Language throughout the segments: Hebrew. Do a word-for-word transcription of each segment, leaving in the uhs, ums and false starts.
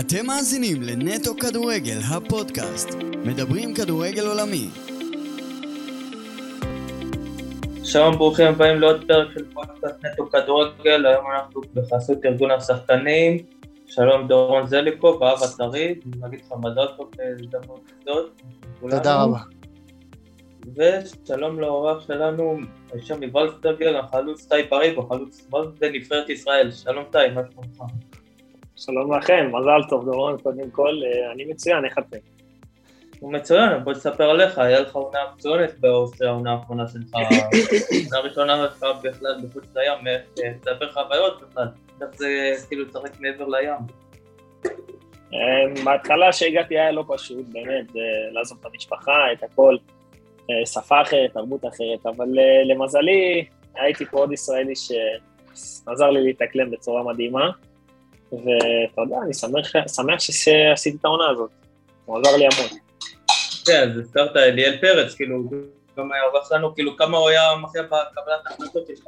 אתם מאזינים לנטו כדורגל, הפודקאסט. מדברים כדורגל עולמי. שלום, ברוכים הבאים לעוד פרק של פודקאסט נטו כדורגל. היום אנחנו בחסות ארגון השחקנים. שלום דורון זליקוב, אהב התריד. נגיד לך מזל טוב להזדמנות הזאת. תודה רבה. ושלום לאורח שלנו, שם מוולפסבורג, החלוץ תאי בריבו, חלוץ נבחרת ישראל. שלום תאי, מה שלומך? שלום לכם, מזל טוב דורון, קודם כל, אני מצוין, איך אתם? הוא מצוין, בוא תספר לך, היה לך עונה מצוינת באוסטריה, עונה האחרונה שלך, עונה ראשונה שלך בכלל בחוץ לים, תספר חוויות בכלל, איך זה כאילו צריך מעבר לים? בהתחלה שהגעתי היה לא פשוט, באמת, לעזוב את המשפחה, את הכל, שפה אחרת, תרבות אחרת, אבל למזלי, הייתי פה עוד ישראלי שעזר לי להתאקלם בצורה מדהימה, ואתה יודע, אני שמח שעשיתי את העונה הזאת, הוא עזר לי המון. כן, אז הזכרת אריאל פרץ, כאילו, גם העורך לנו, כאילו, כמה הוא היה מכיר בקבלת ההחלטות שלך,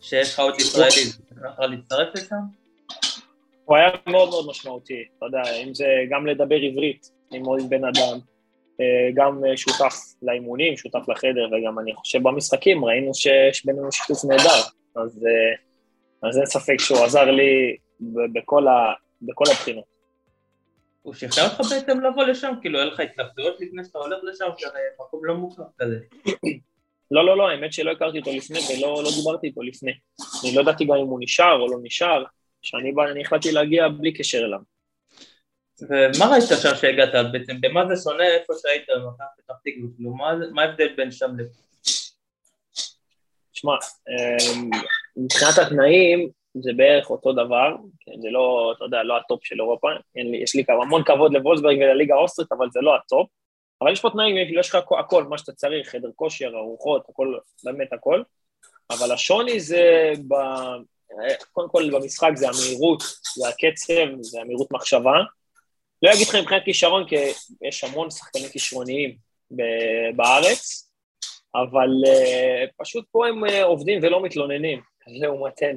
שיש לך עוד ישראלי, אתה יכול להצטרף לשם? הוא היה מאוד מאוד משמעותי, אתה יודע, אם זה גם לדבר עברית עם עוד בן אדם, גם שותף לאימונים, שותף לחדר, וגם אני חושב במשחקים, ראינו שיש בינינו שיתוף נהדר, אז... אז אין ספק שהוא עזר לי בכל הבחינות. הוא שכנע אותך בעצם לבוא לשם, כאילו, היה לך התלבטויות לפני שאתה הולך לשם, שהרי מקום לא מוכר כזה. לא, לא, לא, האמת שלא הכרתי אותו לפני ולא דיברתי איתו לפני. אני לא ידעתי גם אם הוא נשאר או לא נשאר, שאני החלטתי להגיע בלי קשר אליו. ומה ראית שם שהגעת? בעצם במה זה שונה איפה שהיית? מה ההבדל בין שם לפה? תשמע, מבחינת התנאים זה בערך אותו דבר, זה לא, אתה יודע, לא הטופ של אירופה, יש לי המון כבוד לוולסברג ולליגה האוסטרית, אבל זה לא הטופ, אבל יש פה תנאים, יש לך הכל, מה שאתה צריך, חדר כושר, ארוחות, הכל, באמת הכל, אבל השוני זה, קודם כל במשחק זה המהירות, זה הקצב, זה המהירות מחשבה, לא אגיד לך מבחינת כישרון, כי יש המון שחקנים כישרוניים בארץ, אבל פשוט פה הם עובדים ולא מתלוננים, לעומתן.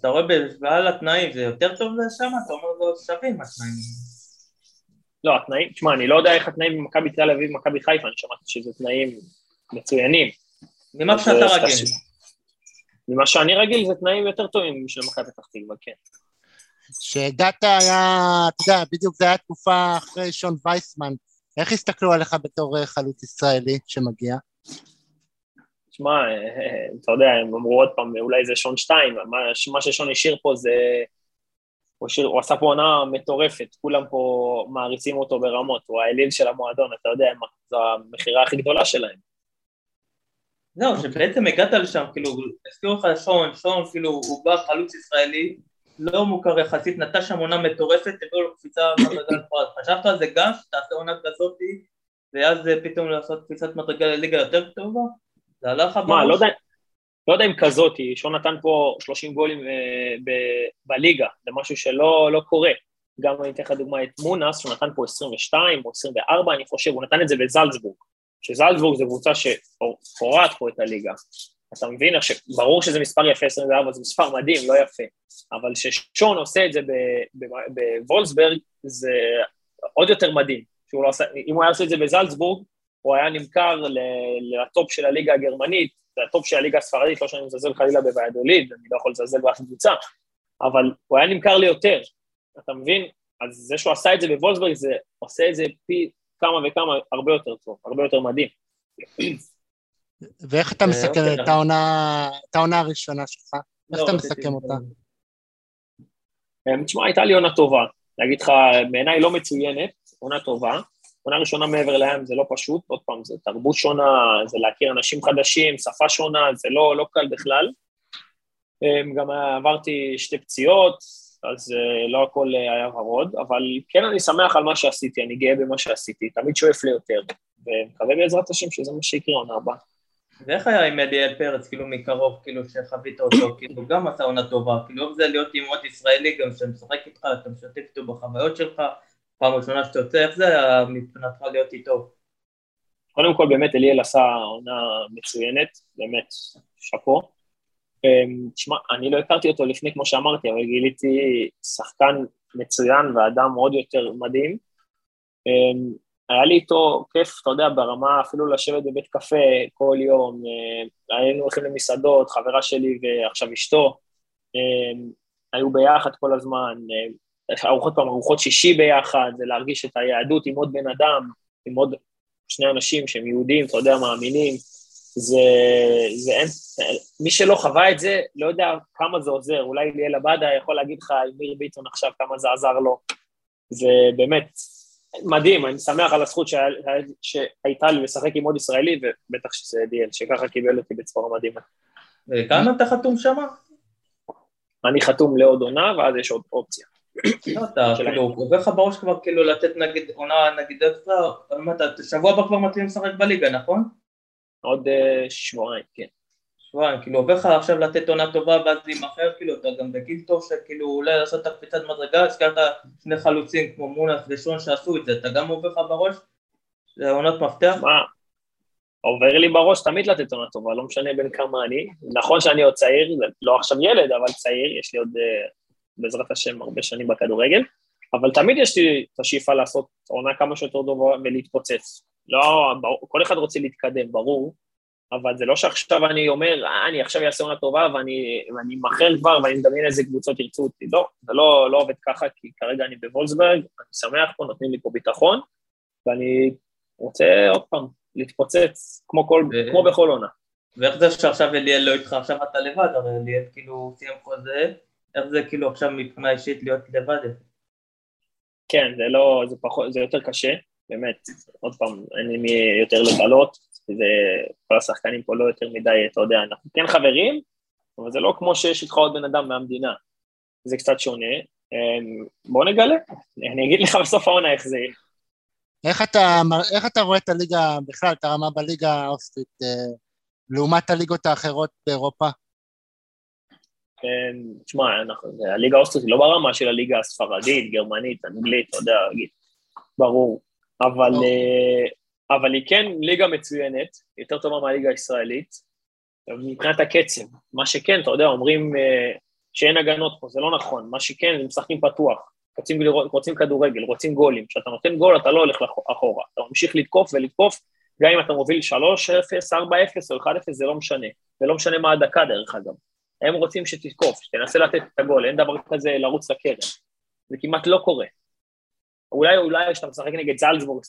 אתה רואה בעל התנאים, זה יותר טוב לשם? אתה אומר לא שווים התנאים. לא, התנאים, תשמע, אני לא יודע איך התנאים במכבי תל אביב, במכבי חיפה, אני שמעתי שזה תנאים מצוינים. ממה שאתה רגיל? ממה שאני רגיל זה תנאים יותר טובים של מכבי פתח תקווה, כן. שהגעת היה, אתה יודע, בדיוק זה היה תקופה אחרי שון וייסמן, איך הסתכלו עליך בתור חלוץ ישראלי שמגיע? תשמע, אתה יודע, הם אמרו עוד פעם, אולי זה שון שתיים, מה ששון השאיר פה זה, הוא עשה פה עונה מטורפת, כולם פה מעריצים אותו ברמות, הוא האליל של המועדון, אתה יודע, זו המחירה הכי גדולה שלהם. זהו, שבעצם הגעת לשם, כאילו, הסתכלו לך שון, שון, כאילו, הוא בא חלוץ ישראלי, לא מוכר יחסית, נטש שם עונה מטורפת, תביאו לו קפיצה מדרגה לפרט. חשבת על זה גם, שתעשה עונה כזאת, ואז פתאום לעשות קפיצת מדרגה לליגה יותר טובה? זה עלה לך בראש? מה, לא יודע אם כזאת, שון נתן פה שלושים גולים בליגה, זה משהו שלא קורה. גם אני אתן לך דוגמה את מונס, שהוא נתן פה עשרים ושתיים או עשרים וארבע, אני חושב, הוא נתן את זה בזלצבורג, שזלצבורג זו קבוצה שקורעת פה את הליגה. אתה מבין, ברור שזה מספר יפה, עשרים וארבע, זה מספר מדהים, לא יפה, אבל ששון עושה את זה בוולסברג, זה עוד יותר מדהים, אם הוא היה עושה את זה בזלצבורג, הוא היה נמכר לטופ של הליגה הגרמנית, לטופ של הליגה הספרדית, לא שאני מזלזל חלילה בויאדוליד, אני לא יכול לזלזל באף קבוצה, אבל הוא היה נמכר ליותר, אתה מבין, אז זה שהוא עשה את זה בוולסברג, זה עושה את זה פי כמה וכמה, הרבה יותר טוב, הרבה יותר מדהים. ואיך אתה מסכם את העונה הראשונה שלך? איך אתה מסכם אותה? תשמע, הייתה לי עונה טובה. להגיד לך, בעיניי לא מצוינת, עונה טובה. עונה ראשונה מעבר לים זה לא פשוט, עוד פעם, זה תרבות שונה, זה להכיר אנשים חדשים, שפה שונה, זה לא קל בכלל. גם עברתי שתי פציעות, אז לא הכל היה ורוד, אבל כן אני שמח על מה שעשיתי, אני גאה במה שעשיתי, תמיד שואף לי יותר, ומקווה בעזרת השם שזה מה שיקרה עונה הבאה. ואיך היה עם אריאל פרץ, כאילו מקרוב, כאילו שחווית אותו, כאילו גם עשה עונה טובה, כאילו זה להיות עם עוד ישראלי, גם שמשחק איתך, אתה משתף איתו בחוויות שלך, פעם ראשונה שאתה יוצא, איך זה היה מבחינתך להיות איתו? קודם כל באמת אריאל עשה עונה מצוינת, באמת שאפו, תשמע, אני לא הכרתי אותו לפני, כמו שאמרתי, אבל גיליתי שחקן מצוין ואדם עוד יותר מדהים. היה לי איתו כיף, אתה יודע, ברמה, אפילו לשבת בבית קפה כל יום, היינו הולכים למסעדות, חברה שלי ועכשיו אשתו, היו ביחד כל הזמן, ארוחות פעם, ארוחות שישי ביחד, זה להרגיש את היהדות עם עוד בן אדם, עם עוד שני אנשים שהם יהודים, אתה יודע, מאמינים, זה, זה אין, מי שלא חווה את זה, לא יודע כמה זה עוזר, אולי ליאל עבדה יכול להגיד לך, מיר ביטון עכשיו, כמה זה עזר לו, זה באמת מדהים, אני שמח על הזכות שה, שהייתה לי לשחק עם עוד ישראלי, ובטח שזה דיאל, שככה קיבל אותי בצורה מדהימה. וכמה אתה חתום שם? אני חתום לעוד עונה, ואז יש עוד אופציה. לא, אתה כאילו, עובר לך בראש כבר כאילו לתת נגיד עונה, נגיד אתה, שבוע הבא כבר מתאים לשחק בליגה, נכון? עוד שבועיים, כן. שבועיים, כאילו עובר לך עכשיו לתת עונה טובה ואז להימחר, כאילו אתה גם בגיל טוב שכאילו אולי לעשות את הקפיצת מדרגה, הזכרת שני חלוצים כמו מונס ראשון שעשו את זה, אתה גם עובר לך בראש? זה עונת מפתח? מה? עובר לי בראש תמיד לתת עונה טובה, לא משנה בין כמה אני, נכון שאני עוד צעיר, לא עכשיו ילד, אבל צעיר, יש לי עוד בעזרת השם הרבה שנים בכדורגל, אבל תמיד יש לי את השאיפה לעשות עונה כמה שיותר טובה ולהתפוצץ. לא, כל אחד רוצה להתקדם, ברור, אבל זה לא שעכשיו אני אומר, אני עכשיו אעשה עונה טובה ואני מחר כבר ואני מדמיין איזה קבוצות ירצו אותי, לא, זה לא עובד ככה, כי כרגע אני בוולסברג, אני שמח פה, נותנים לי פה ביטחון, ואני רוצה עוד פעם להתפוצץ, כמו בכל עונה. ואיך זה שעכשיו אליאל לא איתך, עכשיו אתה לבד, אבל אליאל כאילו סיים חוזה, איך זה כאילו עכשיו מבחינה אישית להיות לבד? כן, זה לא, זה פחות, זה יותר קשה, באמת, עוד פעם, אין לי יותר לבלות, כל השחקנים פה לא יותר מדי, אתה יודע, אנחנו כן חברים, אבל זה לא כמו שיש איתך עוד בן אדם מהמדינה, זה קצת שונה, בוא נגלה, אני אגיד לך בסוף העונה איך זה יהיה. איך אתה, איך אתה רואה את הליגה בכלל, את הרמה בליגה האוסטרית, לעומת הליגות האחרות באירופה? תשמע, הליגה האוסטרית לא ברמה של הליגה הספרדית, גרמנית, אנגלית, אתה יודע, ברור, אבל, אבל היא כן ליגה מצוינת, יותר טובה מהליגה הישראלית, מבחינת הקצב, מה שכן, אתה יודע, אומרים שאין הגנות פה, זה לא נכון, מה שכן, הם משחקים פתוח, רוצים, רוצים כדורגל, רוצים גולים, כשאתה נותן גול, אתה לא הולך אחורה, אתה ממשיך לתקוף ולתקוף, גם אם אתה מוביל שלוש אפס, ארבע אפס או אחת אפס, זה לא משנה, זה לא משנה מה הדקה דרך אגב, הם רוצים שתתקוף, שתנסה לתת את הגול, אין דבר כזה לרוץ לקרן, זה כמעט לא קורה, אולי אולי כשאתה משחק נגד זלצבורג,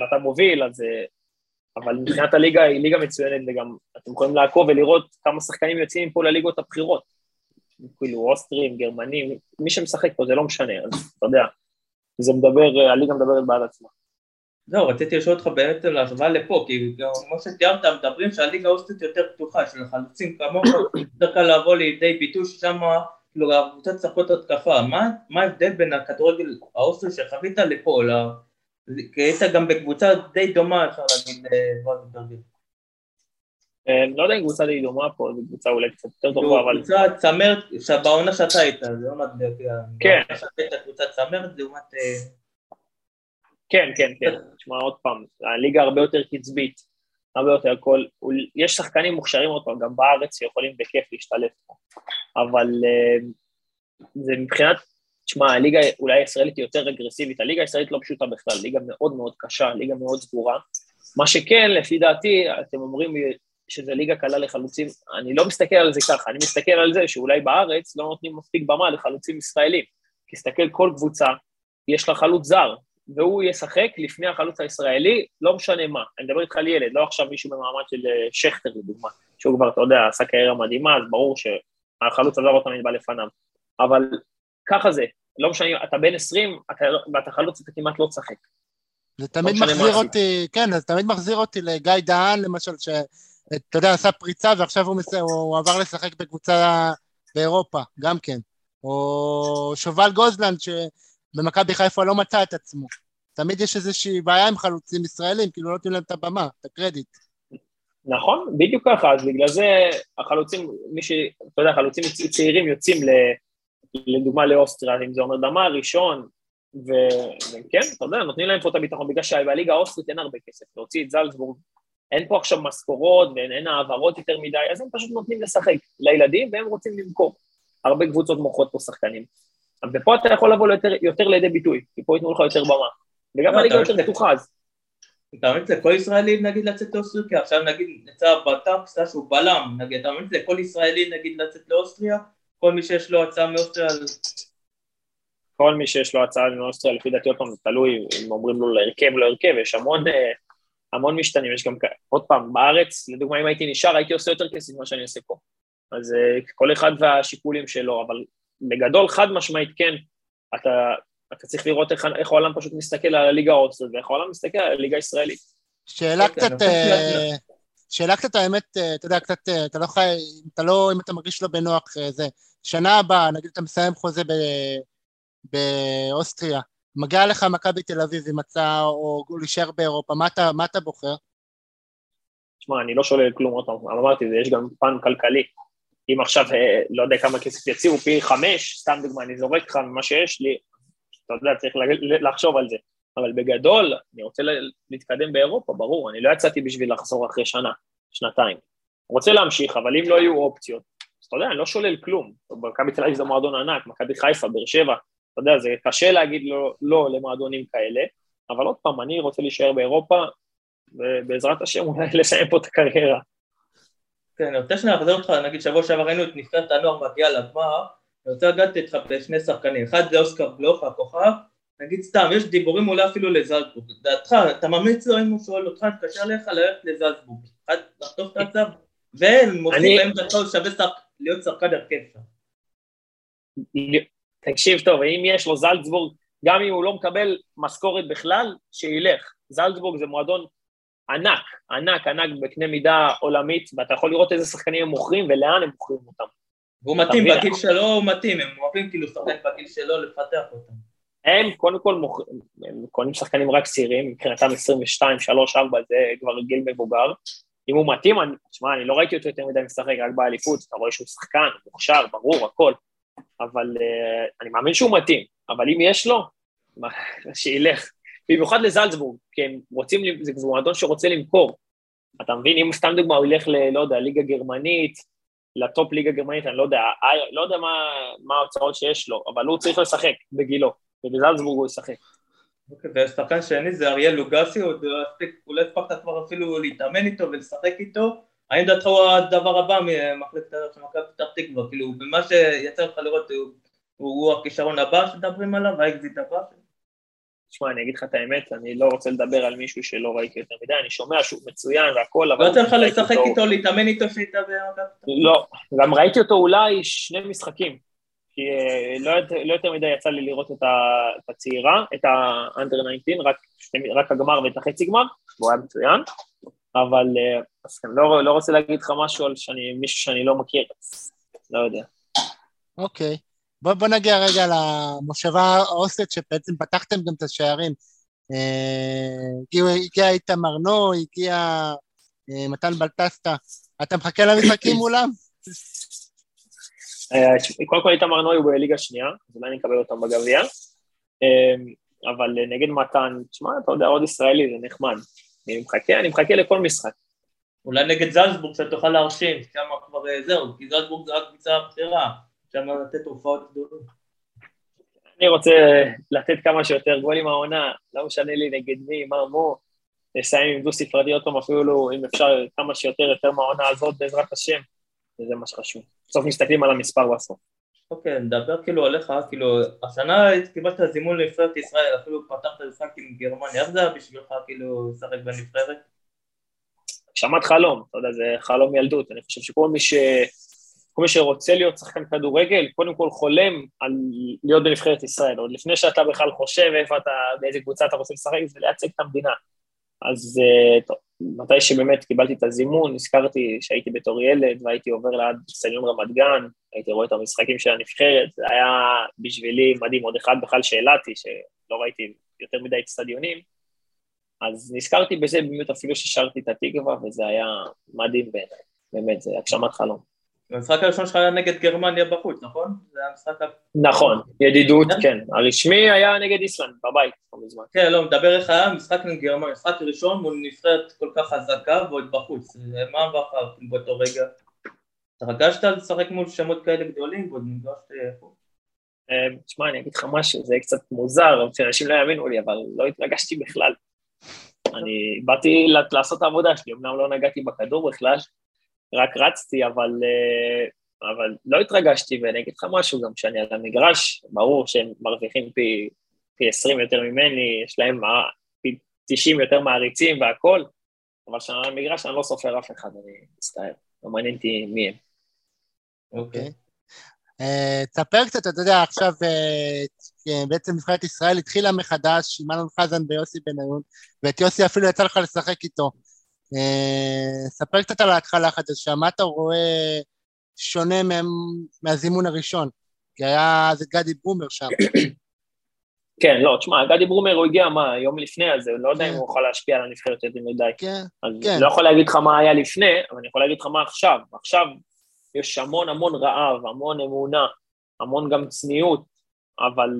ואתה מוביל, אז, אבל מבחינת הליגה היא ליגה מצוינת, וגם אתם יכולים לעקוב ולראות כמה שחקנים יוצאים פה לליגות הבחירות, כאילו אוסטרים, גרמנים, מי שמשחק פה זה לא משנה, אז אתה יודע, זה מדבר, הליגה מדברת בעד עצמה. זהו, רציתי לשאול אותך באמת להשוואה לפה, כי כמו שתיארת, מדברים שהליגה האוסטרית יותר פתוחה, של החלוצים כמוך, יותר קל לעבור לידי ביטוי ששם, כאילו, קבוצות שחקות התקפה, מה ההבדל בין הכדורגל האוסטרי שחווית לפה, כי היית גם בקבוצה די דומה, אפשר להגיד, וולפסבורג. לא יודע אם קבוצה די דומה פה, זו קבוצה אולי קצת יותר טובה, אבל... קבוצה צמרת, שבעונה שאתה הייתה, זה לא מדבר, כן. שאתה קבוצה צמרת, לעומת... כן, כן, כן, תשמע עוד פעם, הליגה הרבה יותר קצבית, הרבה יותר כל, יש שחקנים מוכשרים עוד פעם, גם בארץ שיכולים בכיף להשתלב פה, אבל זה מבחינת, תשמע, הליגה אולי הישראלית היא יותר אגרסיבית, הליגה הישראלית לא פשוטה בכלל, ליגה מאוד מאוד קשה, ליגה מאוד סגורה, מה שכן, לפי דעתי, אתם אומרים שזה ליגה קלה לחלוצים, אני לא מסתכל על זה ככה, אני מסתכל על זה שאולי בארץ לא נותנים מספיק במה לחלוצים ישראלים, תסתכל כל קבוצה, יש לה חלוץ זר, והוא ישחק לפני החלוץ הישראלי, לא משנה מה, אני מדבר איתך על ילד, לא עכשיו מישהו במעמד של שכטר, לדוגמה, שהוא כבר, אתה יודע, עשה קריירה מדהימה, אז ברור שהחלוץ עזר אותם בא לפניו, אבל ככה זה, לא משנה, אתה בן עשרים, ואתה חלוץ, אתה כמעט לא צחק. זה תמיד מחזיר אותי, כן, זה תמיד מחזיר אותי לגיא דהן, למשל, שאתה יודע, עשה פריצה, ועכשיו הוא עבר לשחק בקבוצה באירופה, גם כן, או שובל גוזלן, ש... במכבי חיפה לא מצא את עצמו. תמיד יש איזושהי בעיה עם חלוצים ישראלים, כאילו לא נותנים להם את הבמה, את הקרדיט. נכון, בדיוק ככה, אז בגלל זה החלוצים, מי ש... אתה יודע, החלוצים צעירים יוצאים לדוגמה לאוסטריה, אם זה אומר דמה, ראשון, וכן, אתה יודע, נותנים להם פה את הביטחון, בגלל שהליגה האוסטרית אין הרבה כסף, להוציא את זלצבורג, אין פה עכשיו משכורות, ואין העברות יותר מדי, אז הם פשוט נותנים לשחק לילדים, והם רוצים למכור. הרבה קבוצות מוכרות פה שחקנים. אבל פה אתה יכול לבוא יותר, יותר לידי ביטוי, כי פה יתנו לך יותר במה. וגם הליגה יותר בטוחה אז. אתה מבין את זה, כל ישראלי נגיד לצאת לאוסטריה, עכשיו נגיד נצא בטאפסה שהוא בלם, נגיד, אתה מבין את זה, כל ישראלי נגיד לצאת לאוסטריה, כל מי שיש לו הצעה מאוסטריה, כל מי שיש לו הצעה מאוסטריה, לפי דעתי עוד פעם, זה תלוי, אם אומרים לו להרכב, לא הרכב, יש המון, המון משתנים, יש גם עוד פעם, בארץ, לדוגמה, אם הייתי נשאר, הייתי עושה יותר כסף מה שאני עושה פה. אז כל אחד והשיקולים שלו, אבל בגדול, חד משמעית, כן, אתה... אתה צריך לראות איך, איך העולם פשוט מסתכל על הליגה האוסטרית, ואיך העולם מסתכל על הליגה הישראלית. שאלה קצת, שאלה קצת האמת, אתה יודע, קצת, אתה לא חי, אתה לא, אם אתה מרגיש לא בנוח, זה, שנה הבאה, נגיד, אתה מסיים חוזה באוסטריה, מגיע לך מכבי תל אביב, אם אתה, או להישאר באירופה, מה אתה, מה אתה בוחר? תשמע, אני לא שולל כלום, אבל אמרתי, יש גם פן כלכלי. אם עכשיו, לא יודע כמה כסף יציאו, פי חמש, סתם דוגמה, אני זורק לך ממה שיש לי, אתה יודע, צריך לחשוב על זה, אבל בגדול, אני רוצה להתקדם באירופה, ברור, אני לא יצאתי בשביל לחזור אחרי שנה, שנתיים, רוצה להמשיך, אבל אם לא יהיו אופציות, אז אתה יודע, אני לא שולל כלום, מכבי תל אביב זה מועדון ענק, מכבי חיפה, באר שבע, אתה יודע, זה קשה להגיד לא, לא למועדונים כאלה, אבל עוד פעם, אני רוצה להישאר באירופה, ובעזרת השם אולי לסיים פה את הקריירה. כן, אני רוצה שנחזור אותך, נגיד שבוע שעבר ראינו את נבחרת הנוער מגיעה לגמר, אני רוצה לגעת איתך בשני שחקנים, אחד זה אוסקר בלוך, הכוכב, נגיד סתם, יש דיבורים אולי אפילו לזלזבורג, דעתך, אתה ממליץ לו אם הוא שואל אותך, קשה לך ללכת לזלזבורג, לחטוף את הצו, והם מופיעים להם דעתך, הוא שווה להיות שחקן הרכב. תקשיב טוב, אם יש לו זלזבורג, גם אם הוא לא מקבל משכורת בכלל, שילך, זלזבורג זה מועדון ענק, ענק, ענק בקנה מידה עולמית, ואתה יכול לראות איזה שחקנים הם מוכרים ולאן הם מוכרים אותם. הוא מתאים בגיל שלו, הוא מתאים, הם אוהבים כאילו שחקן בגיל שלו לפתח אותם. הם קודם כל מוכרים, הם קונים שחקנים רק צעירים, מבחינתם עשרים ושתיים, שלוש, ארבע, זה כבר גיל מבוגר. אם הוא מתאים, אני, תשמע, אני לא ראיתי אותו יותר מדי משחק, רק באליפות, אתה רואה שהוא שחקן, מוכשר, ברור, הכל, אבל uh, אני מאמין שהוא מתאים, אבל אם יש לו, שילך, במיוחד לזלצבורג, כי הם רוצים, זה מועדון שרוצה למכור, אתה מבין, אם סתם דוגמה הוא ילך ל, לא יודע, ליגה גרמנית, לטופ ליגה גרמנית, אני לא יודע, לא יודע מה, מה ההוצאות שיש לו, אבל הוא צריך לשחק בגילו, ובזלצבורג הוא ישחק. אוקיי, והשחקן שני זה אריאל לוגסי, הוא לא הספקת כבר אפילו להתאמן איתו ולשחק איתו, האם דעתך הוא הדבר הבא ממחלקת מכבי פתח תקווה, כאילו במה שיצא לך לראות, הוא הכישרון הבא שדברים עליו, האקזיט הבא? תשמע, אני אגיד לך את האמת, אני לא רוצה לדבר על מישהו שלא ראיתי יותר מדי, אני שומע שהוא מצוין והכל, אבל... לא רוצה לך לשחק איתו, להתאמן איתו שאיתה והמגעת? לא, גם ראיתי אותו אולי שני משחקים, כי לא יותר מדי יצא לי לראות את הצעירה, את האנדר תשע עשרה, רק הגמר ואת החצי גמר, והוא היה מצוין, אבל לא רוצה להגיד לך משהו על מישהו שאני לא מכיר, לא יודע. אוקיי. בוא, בוא נגיע רגע למושבה האוסטרית שבעצם פתחתם גם את השערים. אה, הגיע איתמר נו, הגיע אה, מתן בלטסטה. אתה מחכה למשחקים מולם? קודם כל איתמר נו הוא בליגה שנייה, אז אולי נקבל אותם בגביע. אה, אבל נגד מתן, תשמע, אתה יודע, עוד ישראלי, זה נחמד. אני מחכה, אני מחכה לכל משחק. אולי נגד זלצבורג שתוכל להרשים, כמה כבר זהו, כי זלצבורג זה רק ביצעה הבחירה. שם לתת הופעות גדולות. אני רוצה לתת כמה שיותר גולים העונה, לא משנה לי נגד מי, מה, מו, לסיים עם דו ספרתי אותו, אפילו אם אפשר כמה שיותר יותר מהעונה הזאת בעזרת השם, וזה מה שחשוב. בסוף מסתכלים על המספר בסוף. אוקיי, נדבר כאילו עליך, כאילו, השנה קיבלת זימון לנבחרת ישראל, אפילו פתחת לשחק עם גרמניה, איך זה היה בשבילך כאילו לשחק בנבחרת? שמעת חלום, אתה יודע, זה חלום ילדות, אני חושב שכל מי ש... כל מי שרוצה להיות שחקן כדורגל, קודם כל חולם על להיות בנבחרת ישראל, עוד לפני שאתה בכלל חושב איפה אתה, באיזה קבוצה אתה רוצה לשחק, זה לייצג את המדינה. אז טוב, מתי שבאמת קיבלתי את הזימון, הזכרתי שהייתי בתור ילד, והייתי עובר ליד סניון רמת גן, הייתי רואה את המשחקים של הנבחרת, זה היה בשבילי מדהים, עוד אחד בכלל שאלתי, שלא ראיתי יותר מדי אצטדיונים, אז נזכרתי בזה באמת אפילו ששרתי את התקווה, וזה היה מדהים בעיניי, באמת, זה הגשמת חלום. המשחק הראשון שלך היה נגד גרמניה בחוץ, נכון? זה היה המשחק ה... נכון, ידידות, כן. הרשמי היה נגד איסלנד, בבית, כל הזמן. כן, לא, מדבר איך היה, משחק נגד גרמניה, משחק ראשון מול נבחרת כל כך חזקה ועוד בחוץ. מה הבחר באותו רגע? תרגשת לשחק מול שמות כאלה גדולים ועוד נגשת פה? תשמע, אני אגיד לך משהו, זה קצת מוזר, אנשים לא יאמינו לי, אבל לא התרגשתי בכלל. אני באתי לעשות העבודה שלי, אמנם לא נגעתי בכדור בכלל, רק רצתי, אבל, אבל לא התרגשתי, ואני אגיד לך משהו, גם כשאני על המגרש, ברור שהם מרוויחים פי, פי עשרים יותר ממני, יש להם פי תשעים יותר מעריצים והכל, אבל כשאני על המגרש אני לא סופר אף אחד, אני מסתער, לא מעניינתי מי הם. אוקיי. תספר קצת, אתה יודע, עכשיו בעצם נבחרת ישראל התחילה מחדש עם אלון חזן ויוסי בניון, ואת יוסי אפילו יצא לך לשחק איתו. ספר קצת על ההתחלה החדשה, מה אתה רואה שונה מהזימון הראשון? כי היה זה גדי ברומר שם. כן, לא, תשמע, גדי ברומר הוא הגיע מה, יום לפני הזה, לא יודע אם הוא יכול להשפיע על הנבחרת יותר מדי. אז לא יכול להגיד לך מה היה לפני, אבל אני יכול להגיד לך מה עכשיו. עכשיו יש המון המון רעב, המון אמונה, המון גם צניעות, אבל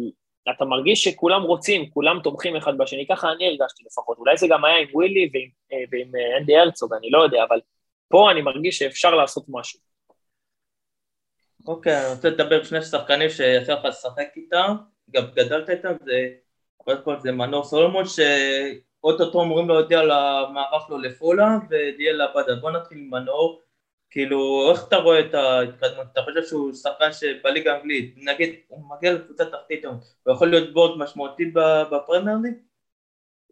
אתה מרגיש שכולם רוצים, כולם תומכים אחד בשני, ככה אני הרגשתי לפחות, אולי זה גם היה עם ווילי ועם, ועם אנדי הרצוג, אני לא יודע, אבל פה אני מרגיש שאפשר לעשות משהו. אוקיי, אני רוצה לדבר שני שחקנים שיצא לך לשחק איתם, גם גדלת איתם, זה, קודם כל זה מנור סולומון, שאו-טו-טו אומרים לו יודע על המערך לו לפולה, ודיאל לבדד, בוא נתחיל עם מנור, כאילו, איך אתה רואה את ההתקדמות? אתה חושב שהוא שחקן שבליגה האנגלית, נגיד, הוא מגיע לקבוצה תחתית, הוא יכול להיות בורד משמעותי בפרמייר ליג?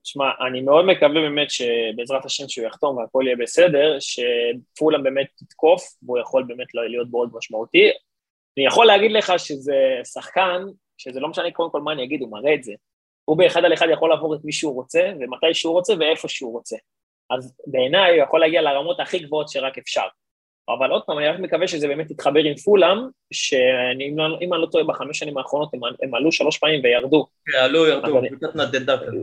תשמע, אני מאוד מקווה באמת שבעזרת השם שהוא יחתום והכל יהיה בסדר, שפולם באמת תתקוף, והוא יכול באמת להיות בורד משמעותי. אני יכול להגיד לך שזה שחקן, שזה לא משנה קודם כל מה אני אגיד, הוא מראה את זה. הוא באחד על אחד יכול לעבור את מי שהוא רוצה, ומתי שהוא רוצה ואיפה שהוא רוצה. אז בעיניי הוא יכול להגיע לרמות הכי גבוהות שרק אפשר. אבל עוד פעם, אני רק מקווה שזה באמת יתחבר עם פולם, שאם אני לא טועה בחמש שנים האחרונות, הם עלו שלוש פעמים וירדו. כן, עלו, ירדו, פשוט נדדה כזה.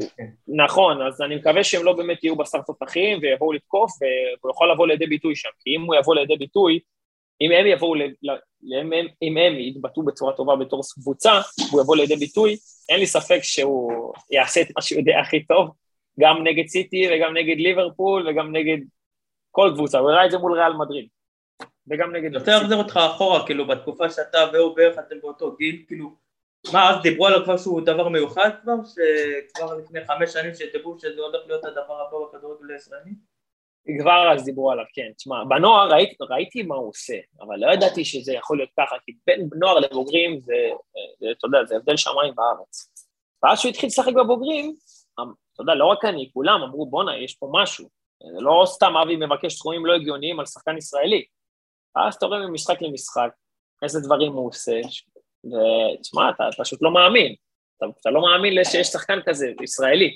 נכון, אז אני מקווה שהם לא באמת יהיו בשר תותחים, ויבואו לתקוף, והוא יכול לבוא לידי ביטוי שם, כי אם הוא יבוא לידי ביטוי, אם הם יבואו, אם הם יתבטאו בצורה טובה בתור קבוצה, והוא יבוא לידי ביטוי, אין לי ספק שהוא יעשה את מה שהוא יודע הכי טוב, גם נגד סיטי, וגם נגד ליברפול, וגם נגד כל קבוצה, הוא ראה את זה מול ריאל מדריד. וגם נגד... אני רוצה להחזיר אותך אחורה, כאילו, בתקופה שאתה והוא בערך, אתם באותו גיל, כאילו, מה, אז דיברו עליו כבר שהוא דבר מיוחד כבר, שכבר לפני חמש שנים שדיברו שזה הולך להיות הדבר הבא בכדורגל הישראלי? כבר אז דיברו עליו, כן, תשמע, בנוער ראיתי, ראיתי מה הוא עושה, אבל לא ידעתי שזה יכול להיות ככה, כי בין נוער לבוגרים, זה, אתה יודע, זה הבדל שמיים בארץ. ואז שהוא התחיל לשחק בבוגרים, אתה יודע, לא רק אני, כולם אמרו, בונה, יש פה משהו. לא סתם אבי מבקש סכומים לא הגיוניים על שחקן ישראלי. אז אתה רואה ממשחק למשחק, איזה דברים הוא עושה, ותשמע, אתה פשוט לא מאמין, אתה, אתה לא מאמין שיש שחקן כזה, ישראלי,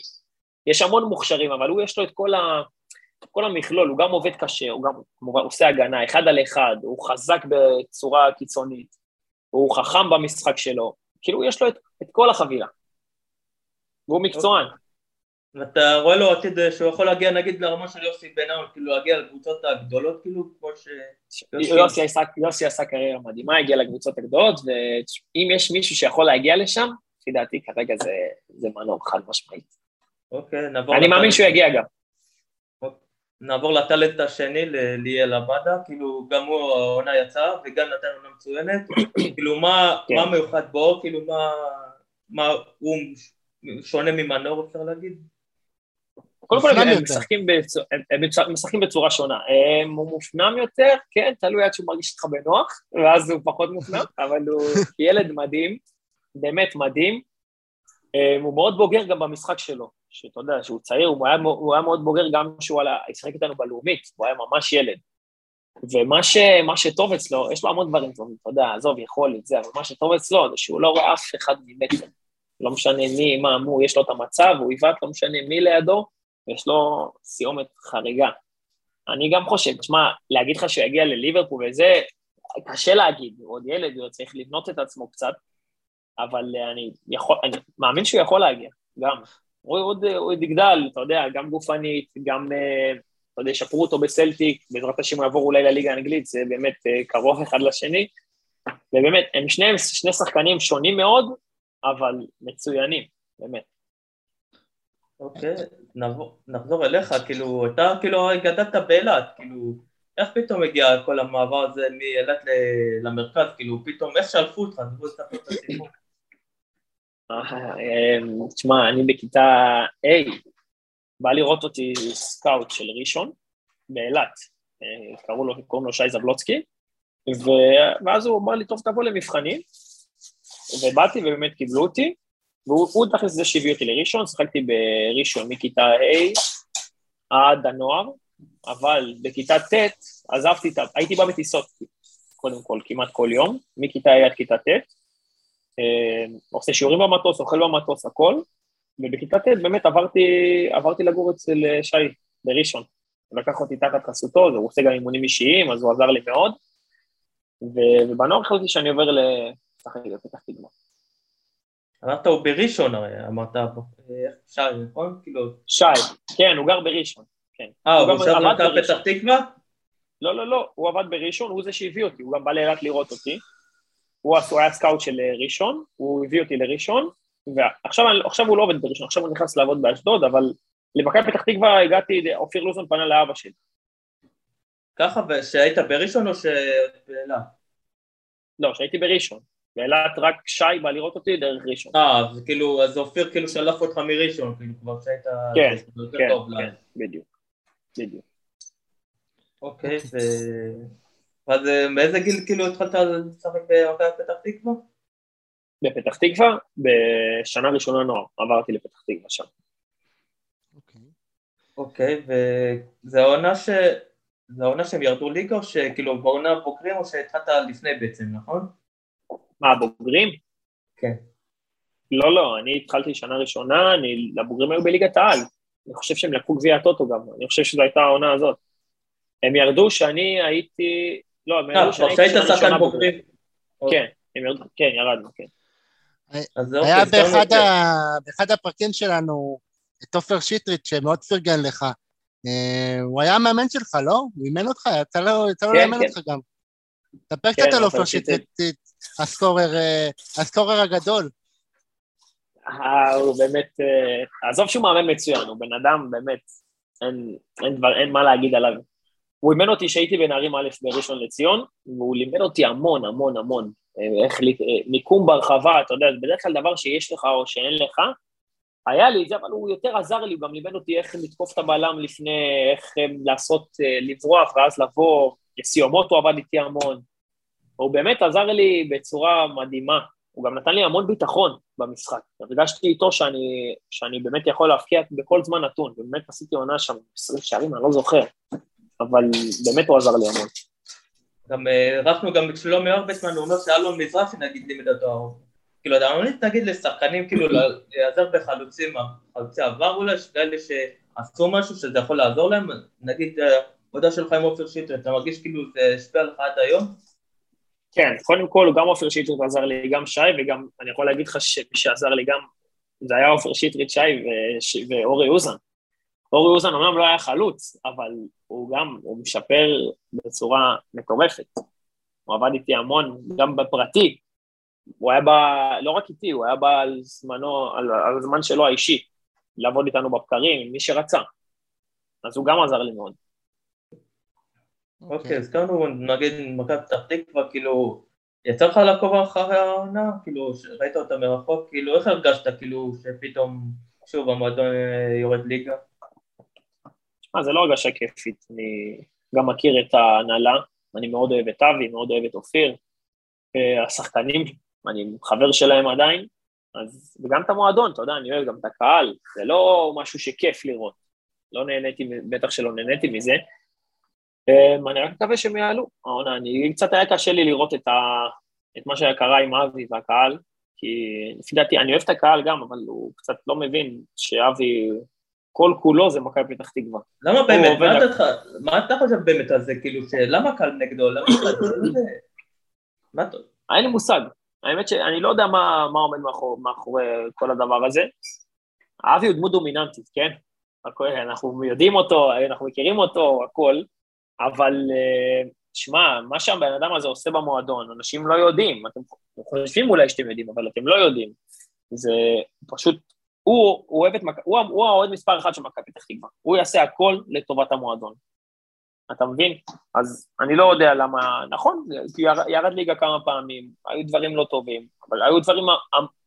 יש המון מוכשרים, אבל הוא יש לו את כל, ה, כל המכלול, הוא גם עובד קשה, הוא גם הוא עושה הגנה, אחד על אחד, הוא חזק בצורה קיצונית, הוא חכם במשחק שלו, כאילו יש לו את, את כל החבילה, והוא מקצוען. ואתה רואה לו עתיד שהוא יכול להגיע נגיד לרמה של יוסי בנאון, כאילו להגיע לקבוצות הגדולות, כאילו כמו ש... יוסי עשה קריירה מדהימה, הגיע לקבוצות הגדולות, ואם יש מישהו שיכול להגיע לשם, לפי דעתי כרגע זה מנור חד משמעית. אוקיי, נעבור... אני מאמין שהוא יגיע גם. נעבור לטלנט השני, ליאל עבדה, כאילו גם הוא העונה יצאה, וגם נתן עונה מצוינת, כאילו מה מיוחד בו, כאילו מה הוא שונה ממנור, אפשר להגיד? קודם כל, הם משחקים בצורה שונה, הוא מופנם יותר, כן, תלוי עד שהוא מרגיש איתך בנוח, ואז הוא פחות מופנם, אבל הוא ילד מדהים, באמת מדהים, הוא מאוד בוגר גם במשחק שלו, שאתה יודע, שהוא צעיר, הוא היה מאוד בוגר גם כשהוא ישחק איתנו בלאומית, הוא היה ממש ילד, ומה שטוב אצלו, יש לו המון דברים טובים, אתה יודע, עזוב, יכול את זה, אבל מה שטוב אצלו, זה שהוא לא רואה אף אחד ממטר, לא משנה מי, מה, מו, יש לו את המצב, הוא עיוות, לא משנה מי לידו, יש לו סיומת חריגה. אני גם חושב, תשמע, להגיד לך שהוא יגיע לליברפול, וזה קשה להגיד, עוד ילד, הוא צריך לבנות את עצמו קצת, אבל אני, יכול, אני מאמין שהוא יכול להגיע, גם. הוא עוד יגדל, אתה יודע, גם גופנית, גם אתה יודע, ישפרו אותו בסלטיק, בעזרת השם יעבור אולי לליגה האנגלית, זה באמת קרוב אחד לשני, ובאמת, הם שניהם, שני שחקנים שונים מאוד, אבל מצוינים, באמת. אוקיי, נחזור אליך, כאילו, אתה כאילו גדלת באילת, כאילו, איך פתאום הגיע כל המעבר הזה מאילת למרכז, כאילו, פתאום איך שלפו אותך, תבוא לספר את הסיפור. תשמע, אני בכיתה A, בא לראות אותי סקאוט של ראשון, באילת, קוראים לו שי זבלוצקי, ואז הוא אמר לי, טוב, תבוא למבחנים, ובאתי ובאמת קיבלו אותי, והוא דרך לזה שהביא אותי לראשון, שחקתי בראשון מכיתה A עד הנוער, אבל בכיתה ט' עזבתי את, הייתי בא בטיסות, קודם כל, כמעט כל יום, מכיתה A עד כיתה ט', עושה שיעורים במטוס, אוכל במטוס, הכל, ובכיתה ט' באמת עברתי לגור אצל שי בראשון, הוא לקח אותי תחת חסותו, הוא עושה גם אימונים אישיים, אז הוא עזר לי מאוד, ובנוער החלטתי שאני עובר לתאי בריבו. אמרת, הוא בראשון הרי, אמרת, שי, נכון? שי, כן, הוא גר בראשון, כן. אה, הוא עכשיו נמצא פתח תקווה? לא, לא, לא, הוא עבד בראשון, הוא זה שהביא אותי, הוא גם בא לאילת לראות אותי, הוא היה סקאוט של ראשון, הוא הביא אותי לראשון, ועכשיו הוא לא עובד בראשון, עכשיו הוא נכנס לעבוד באשדוד, אבל למכבי פתח תקווה הגעתי, אופיר לוזון פנה לאבא שלי. ככה, שהיית בראשון או שבאילת? לא, שהייתי בראשון. באילת רק שי בא לראות אותי דרך ראשון. אה, אז כאילו, אז אופיר כאילו שלף אותך מראשון, כאילו כבר שהיית... כן, כן, כן, בדיוק, בדיוק. אוקיי, ו... אז מאיזה גיל כאילו התחלת לשחק בפתח תקווה? בפתח תקווה, בשנה ראשונה נוער, עברתי לפתח תקווה שם. אוקיי. אוקיי, וזו העונה ש... זו העונה שהם ירדו ליגה, או שכאילו בעונה בוגרים, או שהתחלת לפני בעצם, נכון? מה, בוגרים? כן. לא, לא, אני התחלתי שנה ראשונה, אני, לבוגרים היו בליגת העל. אני חושב שהם לקחו גביע הטוטו גם, אני חושב שזו הייתה העונה הזאת. הם ירדו שאני הייתי, לא, הם ירדו שאני הייתי שנה ראשונה בוגרים. כן, הם ירדו, כן, ירדנו, כן. היה באחד הפרקים שלנו, את עופר שטרית, שמאוד פרגן לך, הוא היה המאמן שלך, לא? הוא אימן אותך, יצא לו לאמן אותך גם. תספר קצת על עופר שטרית, הסקורר הגדול. הוא באמת, עזוב שהוא מאמן מצוין, הוא בן אדם באמת, אין מה להגיד עליו. הוא אימן אותי שהייתי בנערים א' בראשון לציון, והוא לימד אותי המון, המון, המון, מיקום ברחבה, אתה יודע, בדרך כלל דבר שיש לך או שאין לך, היה לי את זה, אבל הוא יותר עזר לי, הוא גם לימד אותי איך לתקוף את הבעלם לפני, איך לעשות, לברוח ואז לבוא, סיומות הוא עבד איתי המון, הוא באמת עזר לי בצורה מדהימה, הוא גם נתן לי המון ביטחון במשחק, הרגשתי איתו שאני, שאני באמת יכול להפקיע בכל זמן נתון, באמת עשיתי עונה שם עשרים שערים, אני לא זוכר, אבל באמת הוא עזר לי המון. גם רפנו גם בצלום מאור בצמן, הוא אומר שאלון מזרחי נגיד לימד אותו הרוב. כאילו, אתה לא נתנגד לשחקנים, כאילו, לעזר בחלוצים, חלוצי עבר אולי, שכאלה שעשו משהו שזה יכול לעזור להם, נגיד, עודה שלך עם אופיר שטרית, אתה מרגיש כאילו זה השפיע לך עד היום? כן, קודם כל, גם אופיר שטרית עזר לי, גם שי, וגם, אני יכול להגיד לך שעזר לי גם, זה היה אופיר שטרית, שי ואורי אוזן. אורי אוזן אומנם לא היה חלוץ, אבל הוא גם, הוא משפר בצורה מטורפת. הוא עבד איתי המון, גם בפרטי, הוא היה בא, לא רק איתי, הוא היה בא על זמנו, על, על הזמן שלו האישי, לעבוד איתנו בבקרים, מי שרצה. אז הוא גם עזר לי מאוד. אוקיי, אז כאנו, נגיד, מכבי פתח תקווה, כאילו, יצא לך לעקוב אחרי העונה, כאילו, ראית אותה מרחוק, כאילו, איך הרגשת, כאילו, שפתאום, שוב, המועדון יורד ליגה? אה, זה לא הרגשה כיפית, אני גם מכיר את ההנהלה, אני מאוד אוהב את אבי, מאוד אוהב את אופיר, השחקנים, אני חבר שלהם עדיין, אז, וגם את המועדון, אתה יודע, אני אוהב גם את הקהל, זה לא משהו שכיף לראות, לא נהניתי, בטח שלא נהניתי מזה, אני רק מקווה שהם יעלו, אני קצת היה קשה לי לראות את, ה, את מה שקרה עם אבי והקהל, כי לפי דעתי, אני אוהב את הקהל גם, אבל הוא קצת לא מבין שאבי, כל כולו זה מכבי פתח תקווה. למה באמת, מה אתה חושב באמת על זה, כאילו, למה קהל נגדו, למה קהל זה? אין לי מושג, האמת שאני לא יודע מה עומד מאחורי כל הדבר הזה, אבי הוא דמות דומיננטית, כן? הכל, אנחנו יודעים אותו, אנחנו מכירים אותו, הכל, אבל שמע, מה שהבן אדם הזה עושה במועדון, אנשים לא יודעים, אתם חושבים אולי שאתם יודעים, אבל אתם לא יודעים, זה פשוט, הוא, הוא, מק... הוא, הוא האוהד מספר אחד של מכבי פתח תקווה, הוא יעשה הכל לטובת המועדון, אתה מבין? אז אני לא יודע למה, נכון, כי ירד ליגה כמה פעמים, היו דברים לא טובים, אבל היו דברים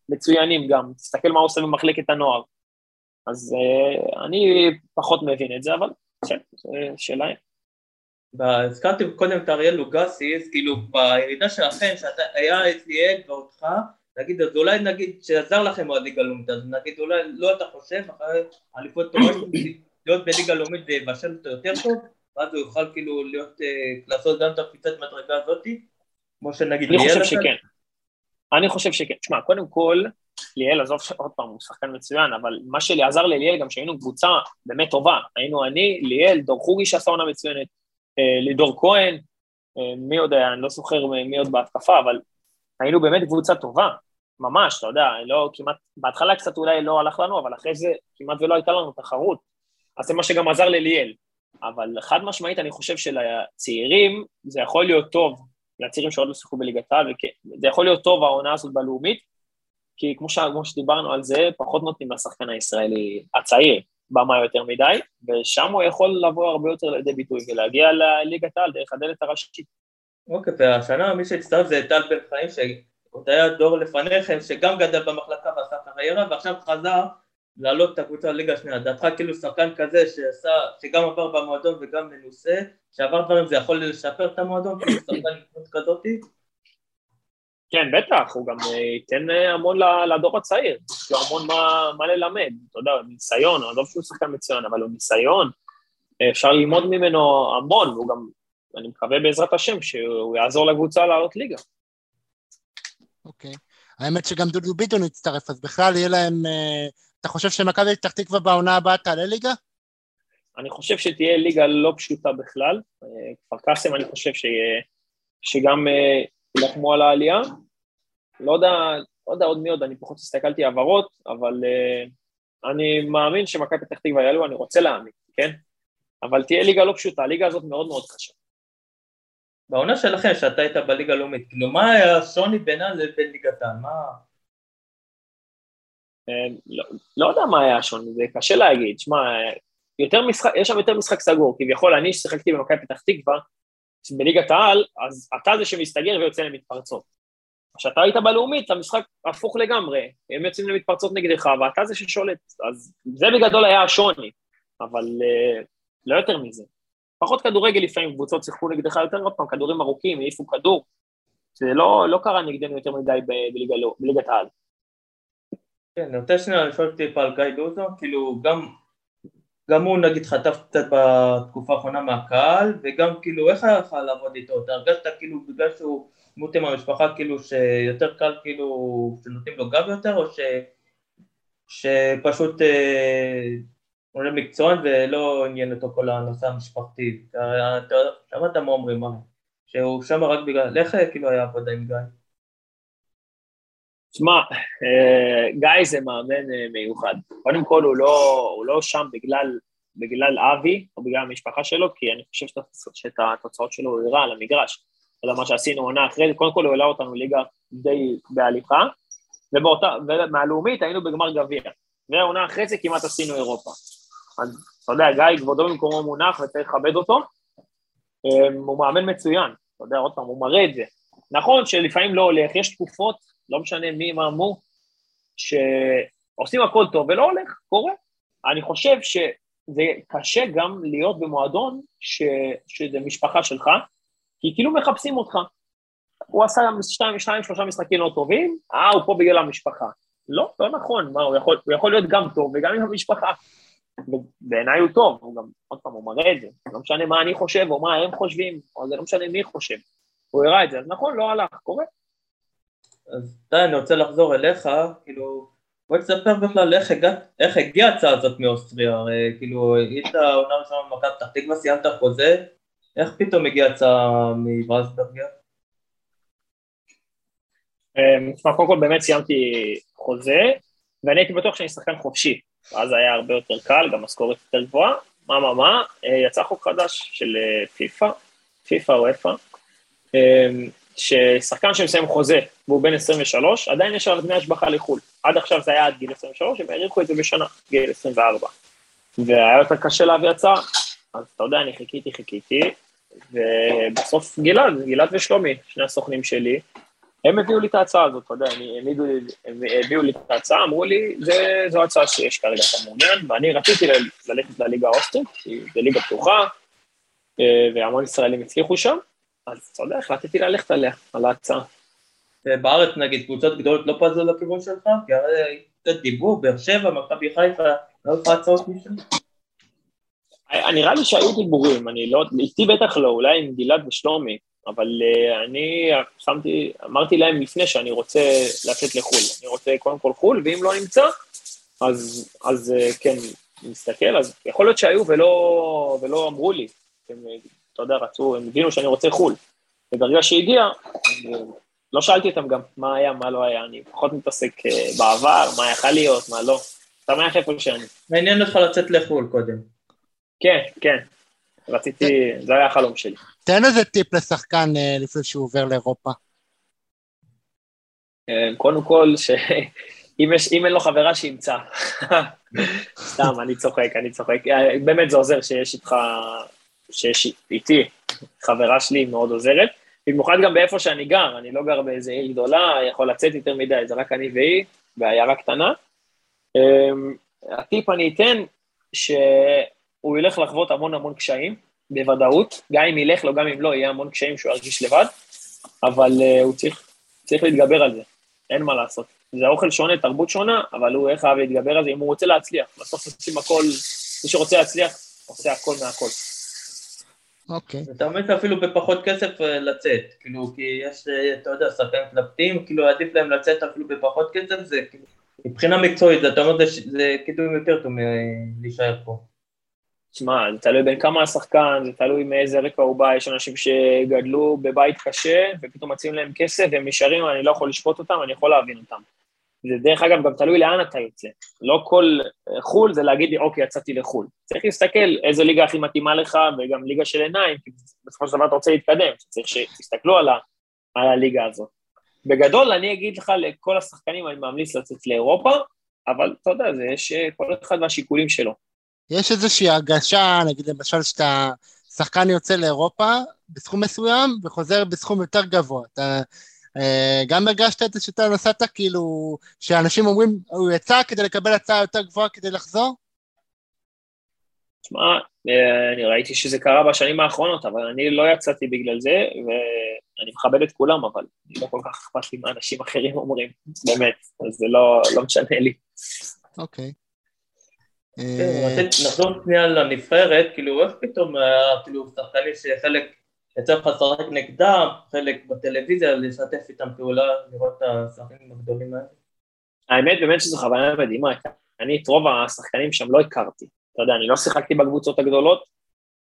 מצוינים גם, תסתכל מה עושה במחלקת הנוער, אז euh, אני פחות מבין את זה, אבל כן, זו שאלה. הזכרתם קודם את אריאל לוגסיס, כאילו בירידה שלכם, שהיה אצלי עד ואותך, נגיד, אז אולי נגיד שעזר לכם עוד ליגה לאומית, אז נגיד, אולי לא אתה חושב, אחרי אליפות תורה להיות בליגה לאומית ובשל אותו יותר טוב, ואז הוא יוכל כאילו להיות, לעשות גם את הקפיצת מדרגה הזאת, כמו שנגיד... אני חושב שכן. אני חושב שכן. תשמע, קודם כל, ליאל, עזוב שעוד פעם, הוא שחקן מצוין, אבל מה שעזר לליאל גם שהיינו קבוצה באמת טובה, היינו אני, ליאל, דור חוגי שעשה עונה מצוינת, לידור כהן, מי עוד היה, אני לא זוכר מי עוד בהתקפה, אבל היינו באמת קבוצה טובה, ממש, אתה יודע, לא, כמעט, בהתחלה קצת אולי לא הלך לנו, אבל אחרי זה כמעט ולא הייתה לנו תחרות, אז זה מה שגם עזר לליאל, אבל חד משמעית אני חושב שלצעירים זה יכול להיות טוב, לצעירים שעוד לא שיחקו בליגת העל, זה יכול להיות טוב העונה הזאת בלאומית, כי כמו, ש... כמו שדיברנו על זה, פחות נותנים לשחקן הישראלי הצעיר, במה יותר מדי, ושם הוא יכול לבוא הרבה יותר לידי ביטוי, ולהגיע לליגת העל דרך הדלת הראשית. אוקיי, והשנה מי שהצטרף זה טל בן חיים, שעוד היה דור לפניכם, שגם גדל במחלקה ועשה קריירה, ועכשיו חזר לעלות את הקבוצה לליגה השנייה. דעתך כאילו שחקן כזה שעשה, שגם עבר במועדון וגם מנוסה, שעבר דברים, זה יכול לשפר את המועדון, כאילו שחקן לקנות כזאתי? כן, בטח, הוא גם ייתן המון לדור הצעיר, יש לו המון מה, מה ללמד, אתה יודע, ניסיון, אני לא חושב שהוא שחקן מצוין, אבל הוא ניסיון, אפשר ללמוד ממנו המון, והוא גם, אני מקווה בעזרת השם, שהוא יעזור לקבוצה לעלות ליגה. אוקיי, האמת שגם דודו ביטון יצטרף, אז בכלל יהיה להם, אתה חושב שמכבי פתח תקווה בעונה הבאה תעלה ליגה? אני חושב שתהיה ליגה לא פשוטה בכלל, כפר קאסם אני חושב שגם... לחמו על העלייה, לא יודע, לא יודע עוד מי עוד, אני פחות הסתכלתי עברות, אבל uh, אני מאמין שמכבי פתח תקווה יעלו, אני רוצה להאמין, כן? אבל תהיה ליגה לא פשוטה, הליגה הזאת מאוד מאוד קשה. בעונה שלכם, שאתה היית בליגה לאומית, כאילו מה היה שוני בינה לבין ליגתה? מה? Uh, לא, לא יודע מה היה שוני, זה קשה להגיד, שמה, משחק, יש שם יותר משחק סגור, כביכול אני ששיחקתי במכבי פתח תקווה, בליגת העל, אז אתה זה שמסתגר ויוצא למתפרצות. כשאתה היית בלאומית, המשחק הפוך לגמרי, הם יוצאים למתפרצות נגדך, ואתה זה ששולט, אז זה בגדול היה השוני, אבל לא יותר מזה. פחות כדורגל לפעמים, קבוצות שיחקו נגדך יותר, עוד פעם, כדורים ארוכים, העיפו כדור, זה לא, לא קרה נגדנו יותר מדי בליגת העל. כן, אני רוצה שנייה לשאול טיפה על גיא לוזון, כאילו גם... גם הוא נגיד חטף קצת בתקופה האחרונה מהקהל, וגם כאילו איך היה לך לעבוד איתו? אתה הרגשת כאילו בגלל שהוא מותם המשפחה כאילו שיותר קל כאילו שנותנים לו גב יותר, או ש... שפשוט אה, עולה מקצוען ולא עניין אותו כל הנושא המשפחתי? אתה שמעת מה אומרים, מה? שהוא שם רק בגלל... איך כאילו היה עבודה עם גיא? תשמע, גיא זה מאמן מיוחד. קודם כל, הוא לא, הוא לא שם בגלל, בגלל אבי, או בגלל המשפחה שלו, כי אני חושב שאת התוצאות שלו הוא הראה על המגרש, אלא מה שעשינו עונה אחרי, קודם כל הוא העלה אותנו ליגה די בהליכה, ומהלאומית היינו בגמר גביע, והעונה אחרי זה כמעט עשינו אירופה. אז אתה יודע, גיא כבודו במקומו מונח וצריך לכבד אותו, הוא מאמן מצוין, אתה יודע, עוד פעם, הוא מראה את זה. נכון שלפעמים לא הולך, יש תקופות, לא משנה מי מה מו, שעושים הכל טוב ולא הולך, קורה. אני חושב שזה קשה גם להיות במועדון ש... שזה משפחה שלך, כי כאילו מחפשים אותך. הוא עשה שתיים, שתיים, שלושה משחקים לא טובים, אה, הוא פה בגלל המשפחה. לא, לא נכון, מה, הוא יכול, הוא יכול להיות גם טוב וגם עם המשפחה. בעיניי הוא טוב, הוא גם, עוד פעם, הוא מראה את זה. לא משנה מה אני חושב או מה הם חושבים, או זה לא משנה מי חושב. הוא הראה את זה, אז נכון, לא הלך, קורה. אז די, אני רוצה לחזור אליך, כאילו, בואי תספר בכלל איך, הגע, איך הגיעה הצעה הזאת מאוסטריה, הרי כאילו, היית העונה ראשונה במכבי פתח תקווה, סיימת חוזה, איך פתאום הגיעה הצעה מברסברגיה? קודם כל באמת סיימתי חוזה, ואני הייתי בטוח שאני שחקן חופשי, אז היה הרבה יותר קל, גם הסקורת יותר גבוהה, מה מה מה, יצא חוק חדש של פיפה, פיפה או איפה, ששחקן שמסיים חוזה, והוא בן עשרים ושלוש, עדיין יש עליו דמי השבחה לחול, עד עכשיו זה היה עד גיל עשרים ושלוש, הם העריכו את זה בשנה, גיל עשרים וארבע, והיה יותר קשה להביא הצעה, אז אתה יודע, אני חיכיתי, חיכיתי, ובסוף גילד, גילד ושלומי, שני הסוכנים שלי, הם הביאו לי את ההצעה הזאת, אתה יודע, הם הביאו לי את ההצעה, אמרו לי, זו הצעה שיש כרגע את המעוניין, ואני רציתי ללכת לליגה האוסטרית, כי זו ליגה פתוחה, והמון ישראלים הצליחו שם, אז אתה יודע, החלטתי ללכת עליה, על ההצעה. בארץ, נגיד, קבוצות גדולות לא פזו לכיוון שלך, כי הרי קצת דיבור, באר שבע, מכבי חיפה, לא הולכה הצעות משם? נראה לי שהיו דיבורים, אני לא, איתי בטח לא, אולי עם גלעד ושלומי, אבל אני שמתי, אמרתי להם לפני שאני רוצה לצאת לחול, אני רוצה קודם כל חול, ואם לא נמצא, אז, אז כן, נסתכל, אז יכול להיות שהיו ולא, ולא אמרו לי, הם, אתה יודע, רצו, הם הבינו שאני רוצה חול, וברגע שהגיע, לא שאלתי אותם גם מה היה, מה לא היה, אני פחות מתעסק בעבר, מה יכל להיות, מה לא, אתה מייך איפה שאני. מעניין אותך לצאת לחול קודם. כן, כן. רציתי, זה היה החלום שלי. תן איזה טיפ לשחקן לפני שהוא עובר לאירופה. קודם כל, שאם אין לו חברה שימצא. סתם, אני צוחק, אני צוחק. באמת זה עוזר שיש איתך, שיש איתי, חברה שלי מאוד עוזרת. במיוחד גם באיפה שאני גר, אני לא גר באיזה עיר גדולה, יכול לצאת יותר מדי, זה רק אני והיא, בעיירה קטנה. הטיפ אני אתן, ש... הוא ילך לחוות המון המון קשיים, בוודאות, גם אם ילך לו, גם אם לא, יהיה המון קשיים שהוא ירגיש לבד, אבל uh, הוא צריך, צריך להתגבר על זה, אין מה לעשות. זה אוכל שונה, תרבות שונה, אבל הוא איך אהב להתגבר על זה, אם הוא רוצה להצליח, בסוף עושים הכל, מי שרוצה להצליח, עושה הכל מהכל. אוקיי. Okay. אתה אומר אפילו בפחות כסף לצאת, כאילו, כי יש, אתה יודע, סרטים תלפתים, כאילו, עדיף להם לצאת אפילו בפחות כסף, זה כאילו, מבחינה מקצועית, אתה אומר, זה, זה קידום יותר טוב להישאר פה. תשמע, זה תלוי בין כמה השחקן, זה תלוי מאיזה רקע הוא בא, יש אנשים שגדלו בבית קשה, ופתאום מציעים להם כסף, והם נשארים, אני לא יכול לשפוט אותם, אני יכול להבין אותם. זה דרך אגב, גם תלוי לאן אתה יוצא. לא כל חול זה להגיד לי, אוקיי, יצאתי לחול. צריך להסתכל איזו ליגה הכי מתאימה לך, וגם ליגה של עיניים, כי בסופו של דבר אתה רוצה להתקדם, צריך שתסתכלו על הליגה הזאת. בגדול, אני אגיד לך, לכל השחקנים אני ממליץ לצאת לאירופה, אבל אתה יודע, זה יש כל אחד מהשיקולים שלו. יש איזושהי הרגשה, נגיד למשל שאתה שחקן יוצא לאירופה בסכום מסוים וחוזר בסכום יותר גבוה, אתה אה, גם הרגשת את זה שאתה נסעת כאילו שאנשים אומרים הוא יצא כדי לקבל הצעה יותר גבוהה כדי לחזור? תשמע, אה, אני ראיתי שזה קרה בשנים האחרונות, אבל אני לא יצאתי בגלל זה ואני מכבד את כולם, אבל אני לא כל כך אכפת לי מה אנשים אחרים אומרים, באמת, אז זה לא, לא משנה לי. אוקיי. נחזור שנייה לנבחרת, כאילו איך פתאום, כאילו שחקנים שחלק יצא לך לשחק נגדם, חלק בטלוויזיה, לשתף איתם פעולה, לראות את השחקנים הגדולים האלה? האמת באמת שזו חוויה מדהימה, אני את רוב השחקנים שם לא הכרתי, אתה יודע, אני לא שיחקתי בקבוצות הגדולות,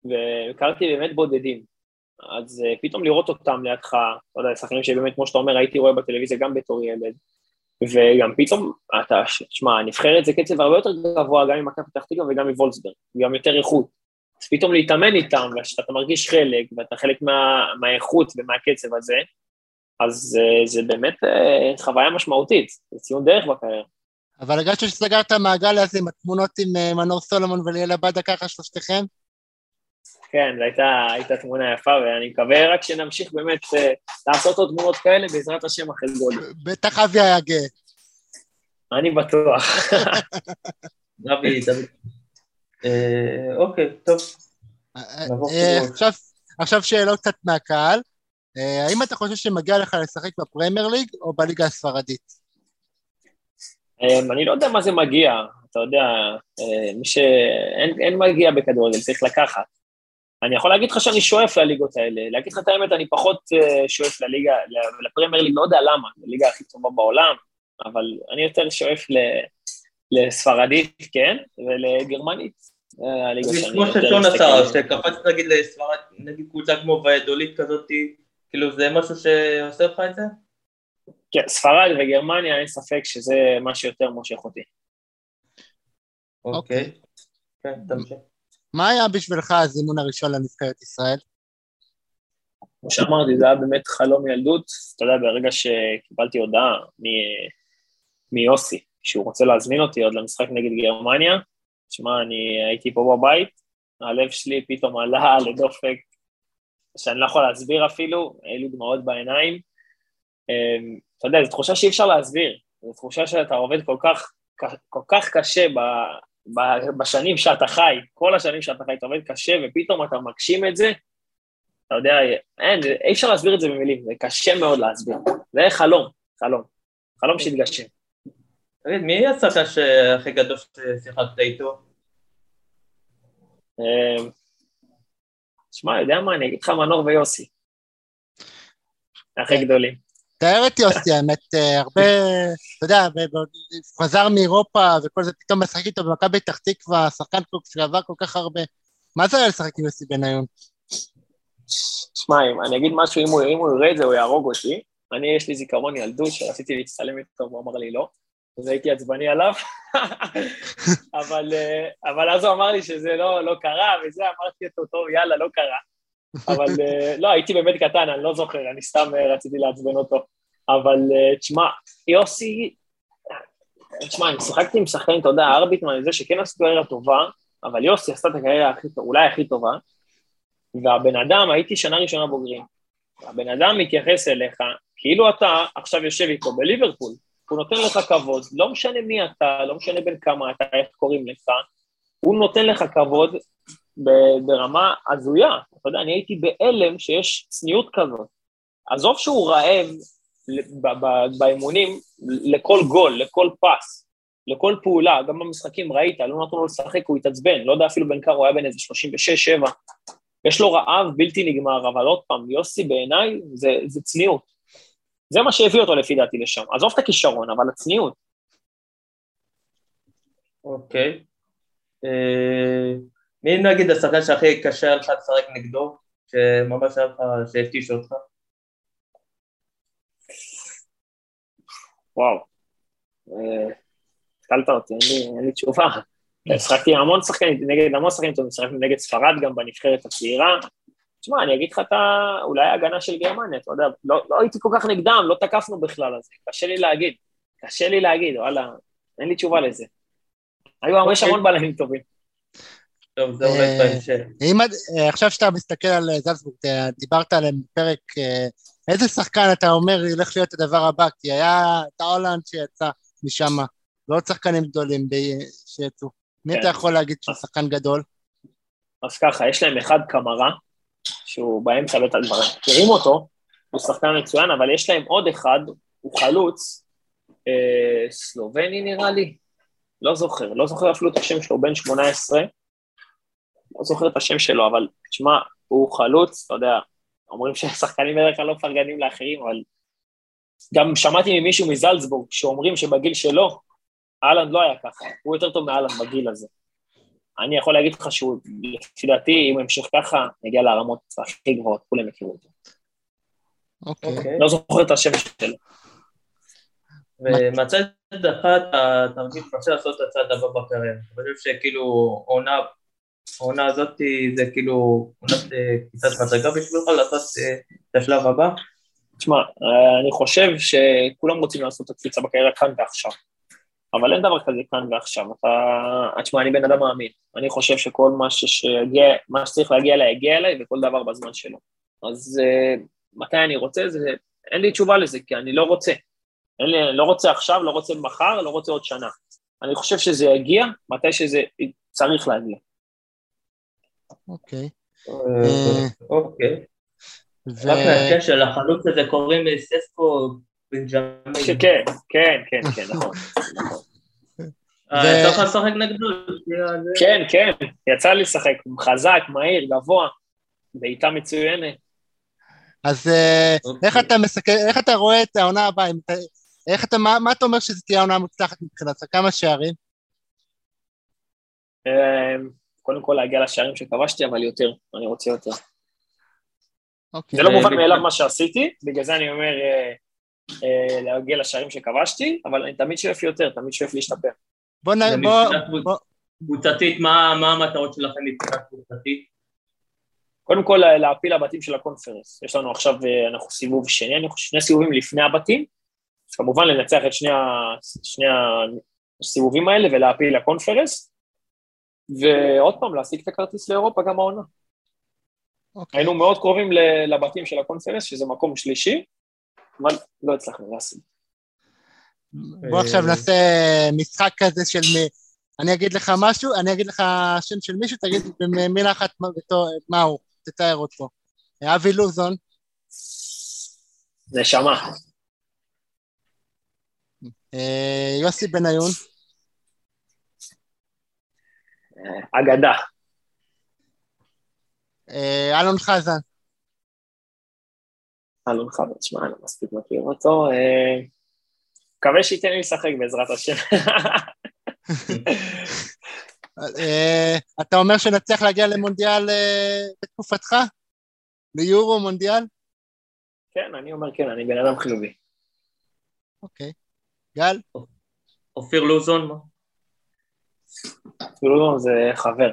והכרתי באמת בודדים, אז פתאום לראות אותם לידך, אתה יודע, שחקנים שבאמת כמו שאתה אומר, הייתי רואה בטלוויזיה גם בתור ילד, וגם פתאום, אתה, שמה, נבחרת זה קצב הרבה יותר גבוה, גם עם מכבי פתח תקווה וגם עם וולסברג, גם יותר איכות. אז פתאום להתאמן איתם, שאתה מרגיש חלק, ואתה חלק מה, מהאיכות ומהקצב הזה, אז זה באמת חוויה משמעותית, זה ציון דרך בקריירה. אבל הרגשת שסגרת המעגל הזה עם התמונות עם מנור סולומון וליאל עבדה ככה שלושתכם? כן, זו הייתה, הייתה תמונה יפה, ואני מקווה רק שנמשיך באמת לעשות עוד תמונות כאלה, בעזרת השם אחרי גול. בטח אבי היה גאה. אני בטוח. אבי, תביא. אוקיי, טוב. עכשיו שאלות קצת מהקהל, האם אתה חושב שמגיע לך לשחק בפרמייר ליג, או בליגה הספרדית? אני לא יודע מה זה מגיע, אתה יודע, מי שאין מגיע בכדורגל, צריך לקחת. אני יכול להגיד לך שאני שואף לליגות האלה, להגיד לך את האמת, אני פחות שואף לליגה, לפרמייר ליג, לא יודע למה, לליגה הכי טובה בעולם, אבל אני יותר שואף לספרדית, כן, ולגרמנית, הליגה שאני יותר... כמו ששון עשה, שקפצת להגיד לספרד, נגיד קבוצה כמו ועדולית כזאת, כאילו זה משהו שעושה לך את זה? כן, ספרד וגרמניה, אין ספק שזה משהו יותר מושך אותי. אוקיי. כן, תמשיך. מה היה בשבילך הזימון הראשון לנבחרת ישראל? כמו שאמרתי, זה היה באמת חלום ילדות. אתה יודע, ברגע שקיבלתי הודעה מיוסי, שהוא רוצה להזמין אותי עוד למשחק נגד גרמניה, תשמע, אני הייתי פה בבית, הלב שלי פתאום עלה לדופק, שאני לא יכול להסביר אפילו, אילו דמעות בעיניים. אתה יודע, זו תחושה שאי אפשר להסביר, זו תחושה שאתה עובד כל כך, כל כך קשה ב, ב, בשנים שאתה חי, כל השנים שאתה חי, אתה עובד קשה, ופתאום אתה מקשים את זה, אתה יודע, אין, אי אפשר להסביר את זה במילים, זה קשה מאוד להסביר, זה חלום, חלום, חלום שהתגשם. תגיד, מי הצחקן הכי גדול ששיחקת איתו? שמע, יודע מה, אני אגיד לך מנור ויוסי. הכי גדולים. תאר את יוסי, האמת, הרבה, אתה יודע, הוא חזר מאירופה וכל זה, פתאום משחק איתו במכבי פתח תקווה, שחקן שעבר כל כך הרבה. מה זה היה לשחק עם יוסי בניון? שמע, אני אגיד משהו, אם הוא יראה את זה, הוא יהרוג אותי. אני, יש לי זיכרון ילדות שרציתי להצטלם איתו, הוא אמר לי לא. אז הייתי עצבני עליו, אבל, אבל אז הוא אמר לי שזה לא, לא קרה, וזה אמרתי אותו, טוב, יאללה, לא קרה. אבל לא, הייתי באמת קטן, אני לא זוכר, אני סתם רציתי לעצבן אותו. אבל תשמע, יוסי, תשמע, אני שחקתי עם שחקנים, אתה יודע, ארביטמן, זה שכן עשו קריירה טובה, אבל יוסי עשתה את הקריירה אולי הכי טובה, והבן אדם, הייתי שנה ראשונה בוגרים, הבן אדם מתייחס אליך, כאילו אתה עכשיו יושב איתו בליברפול, הוא נותן לך כבוד, לא משנה מי אתה, לא משנה בין כמה אתה, איך קוראים לך, הוא נותן לך כבוד ברמה הזויה. אתה יודע, אני הייתי באלם שיש צניעות כזאת. עזוב שהוא רעב באימונים לכל גול, לכל פס, לכל פעולה, גם במשחקים ראית, לא נתנו לו לשחק, הוא התעצבן, לא יודע אפילו בן קר, הוא היה בן איזה שלושים ושש שבע. יש לו רעב בלתי נגמר, אבל עוד פעם, יוסי בעיניי זה, זה צניעות. זה מה שהביא אותו לפי דעתי לשם. עזוב את הכישרון, אבל הצניעות. אוקיי. מי נגיד השחקן שהכי קשה היה לך לשחק נגדו, שממש היה לך שהפתיש אותך? וואו. התקלת אותי, אין לי תשובה. שחקתי המון שחקנים, נגד המון שחקנים, נגד ספרד גם בנבחרת הצעירה. תשמע, אני אגיד לך, אתה אולי ההגנה של גרמניה, אתה יודע, לא, לא הייתי כל כך נגדם, לא תקפנו בכלל, אז קשה לי להגיד, קשה לי להגיד, וואלה, אין לי תשובה לזה. היו הרבה שמון בלמים טובים. טוב, זה אולי בהמשך. עכשיו שאתה מסתכל על זלצבורג, דיברת עליהם בפרק, איזה שחקן אתה אומר, ילך להיות הדבר הבא, כי היה את הולנד שיצא משם, ועוד שחקנים גדולים שיצאו. מי אתה יכול להגיד שהוא שחקן גדול? אז ככה, יש להם אחד קמרה, שהוא באמצע לא תדברים, תראים אותו, הוא שחקן מצוין, אבל יש להם עוד אחד, הוא חלוץ, אה, סלובני נראה לי, לא זוכר, לא זוכר אפילו את השם שלו, בן שמונה עשרה, לא זוכר את השם שלו, אבל תשמע, הוא חלוץ, אתה יודע, אומרים שהשחקנים בדרך כלל לא פרגנים לאחרים, אבל גם שמעתי ממישהו מזלצבורג, שאומרים שבגיל שלו, אהלנד לא היה ככה, הוא יותר טוב מאהלנד בגיל הזה. אני יכול להגיד לך שהוא, לפי דעתי, אם המשך ככה, נגיע להרמות הכי גבוהות, כולם מכירו אותו. אוקיי. לא זוכר את השם שלו. ומצד אחת, אתה מגיע פרשה לעשות את הצעד הבא בקריירה. אני חושב שכאילו, העונה הזאת זה כאילו, עונת קצת מצגה בשבילך לעשות את השלב הבא? תשמע, אני חושב שכולם רוצים לעשות את הקפיצה בקריירה כאן ועכשיו. אבל אין דבר כזה כאן ועכשיו, אתה, תשמע, אני בן אדם מאמין, אני חושב שכל מה שיגיע, מה שצריך להגיע אליי, יגיע אליי, וכל דבר בזמן שלו. אז uh, מתי אני רוצה, זה, אין לי תשובה לזה, כי אני לא רוצה, אין לי, אני לא רוצה עכשיו, לא רוצה מחר, לא רוצה עוד שנה. אני חושב שזה יגיע, מתי שזה צריך להגיע. אוקיי. אוקיי. רק מהקש של החלוץ הזה קוראים ססקו, שכן, כן, כן, כן, נכון. אתה יכול לשחק נגדו? כן, כן, יצא לי לשחק, חזק, מהיר, גבוה, בעיטה מצוינת. אז איך אתה רואה את העונה הבאה? מה אתה אומר שזה תהיה העונה מוצלחת מבחינתך? כמה שערים? קודם כל להגיע לשערים שכבשתי, אבל יותר, אני רוצה יותר. זה לא מובן מאליו מה שעשיתי, בגלל זה אני אומר... להגיע לשערים שכבשתי, אבל אני תמיד שואף יותר, תמיד שואף להשתפר. בוא קבוצתית, מה המטרות שלכם מבחינת קבוצתית? קודם כל, להפיל הבתים של הקונפרנס. יש לנו עכשיו, אנחנו סיבוב שני, אנחנו שני סיבובים לפני הבתים, כמובן לנצח את שני, שני הסיבובים האלה ולהפיל לקונפרנס, ועוד פעם, להשיג את הכרטיס לאירופה גם העונה. Okay. היינו מאוד קרובים לבתים של הקונפרנס, שזה מקום שלישי, אבל לא הצלחנו להשיג. בוא עכשיו נעשה משחק כזה של מי, אני אגיד לך משהו, אני אגיד לך שם של מישהו, תגיד במילה אחת מה הוא, תתאר אותו. אבי לוזון. זה שמע. יוסי בניון. אגדה. אלון חזן. אלון חזן, שמע, אני מספיק מכיר אותו. מקווה שייתן לי לשחק בעזרת השם. אתה אומר שנצליח להגיע למונדיאל בתקופתך? ליורו מונדיאל? כן, אני אומר כן, אני בן אדם חיובי. אוקיי. גל? אופיר לוזון, מה? אופיר לוזון זה חבר.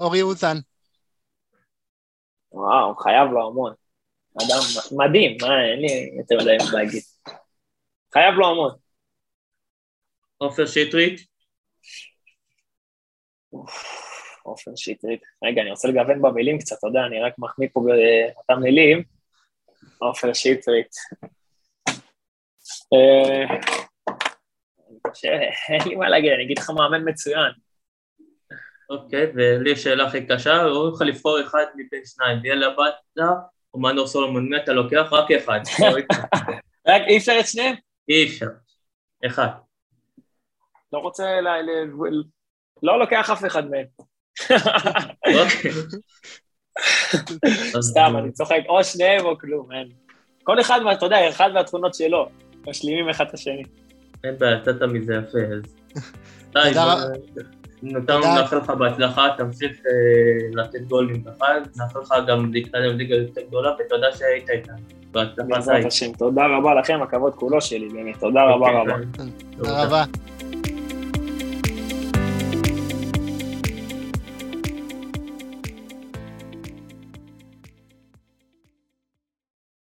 אורי אוזן. וואו, חייב לו המון. אדם מדהים, אין לי יותר יודע אם להגיד. חייב לו המון. עופר שטרית? עופר שטרית. רגע, אני רוצה לגוון במילים קצת, אתה יודע, אני רק מחמיא פה באותם מילים. עופר שטרית. אין לי מה להגיד, אני אגיד לך מאמן מצוין. אוקיי, ולי שאלה הכי קשה, הוא יוכל לבחור אחד מבין שניים, ויאללה בטה, או מנור סולומון, מי אתה לוקח? רק אחד. רק אי אפשר את שניהם? אי אפשר. אחד. לא רוצה, לא לוקח אף אחד מהם. סתם, אני צוחק, או שניהם או כלום, כל אחד, אתה יודע, אחד והתכונות שלו, משלימים אחד את השני. אין בעיה, תתה מזה יפה, אז... נותרנו נאחל לך בהצלחה, תמשיך לתת גול נמתחה, נאחל לך גם להתקדם ליגה יותר גדולה, ותודה שהיית איתנו. תודה רבה לכם, הכבוד כולו שלי, באמת, תודה רבה רבה. תודה רבה.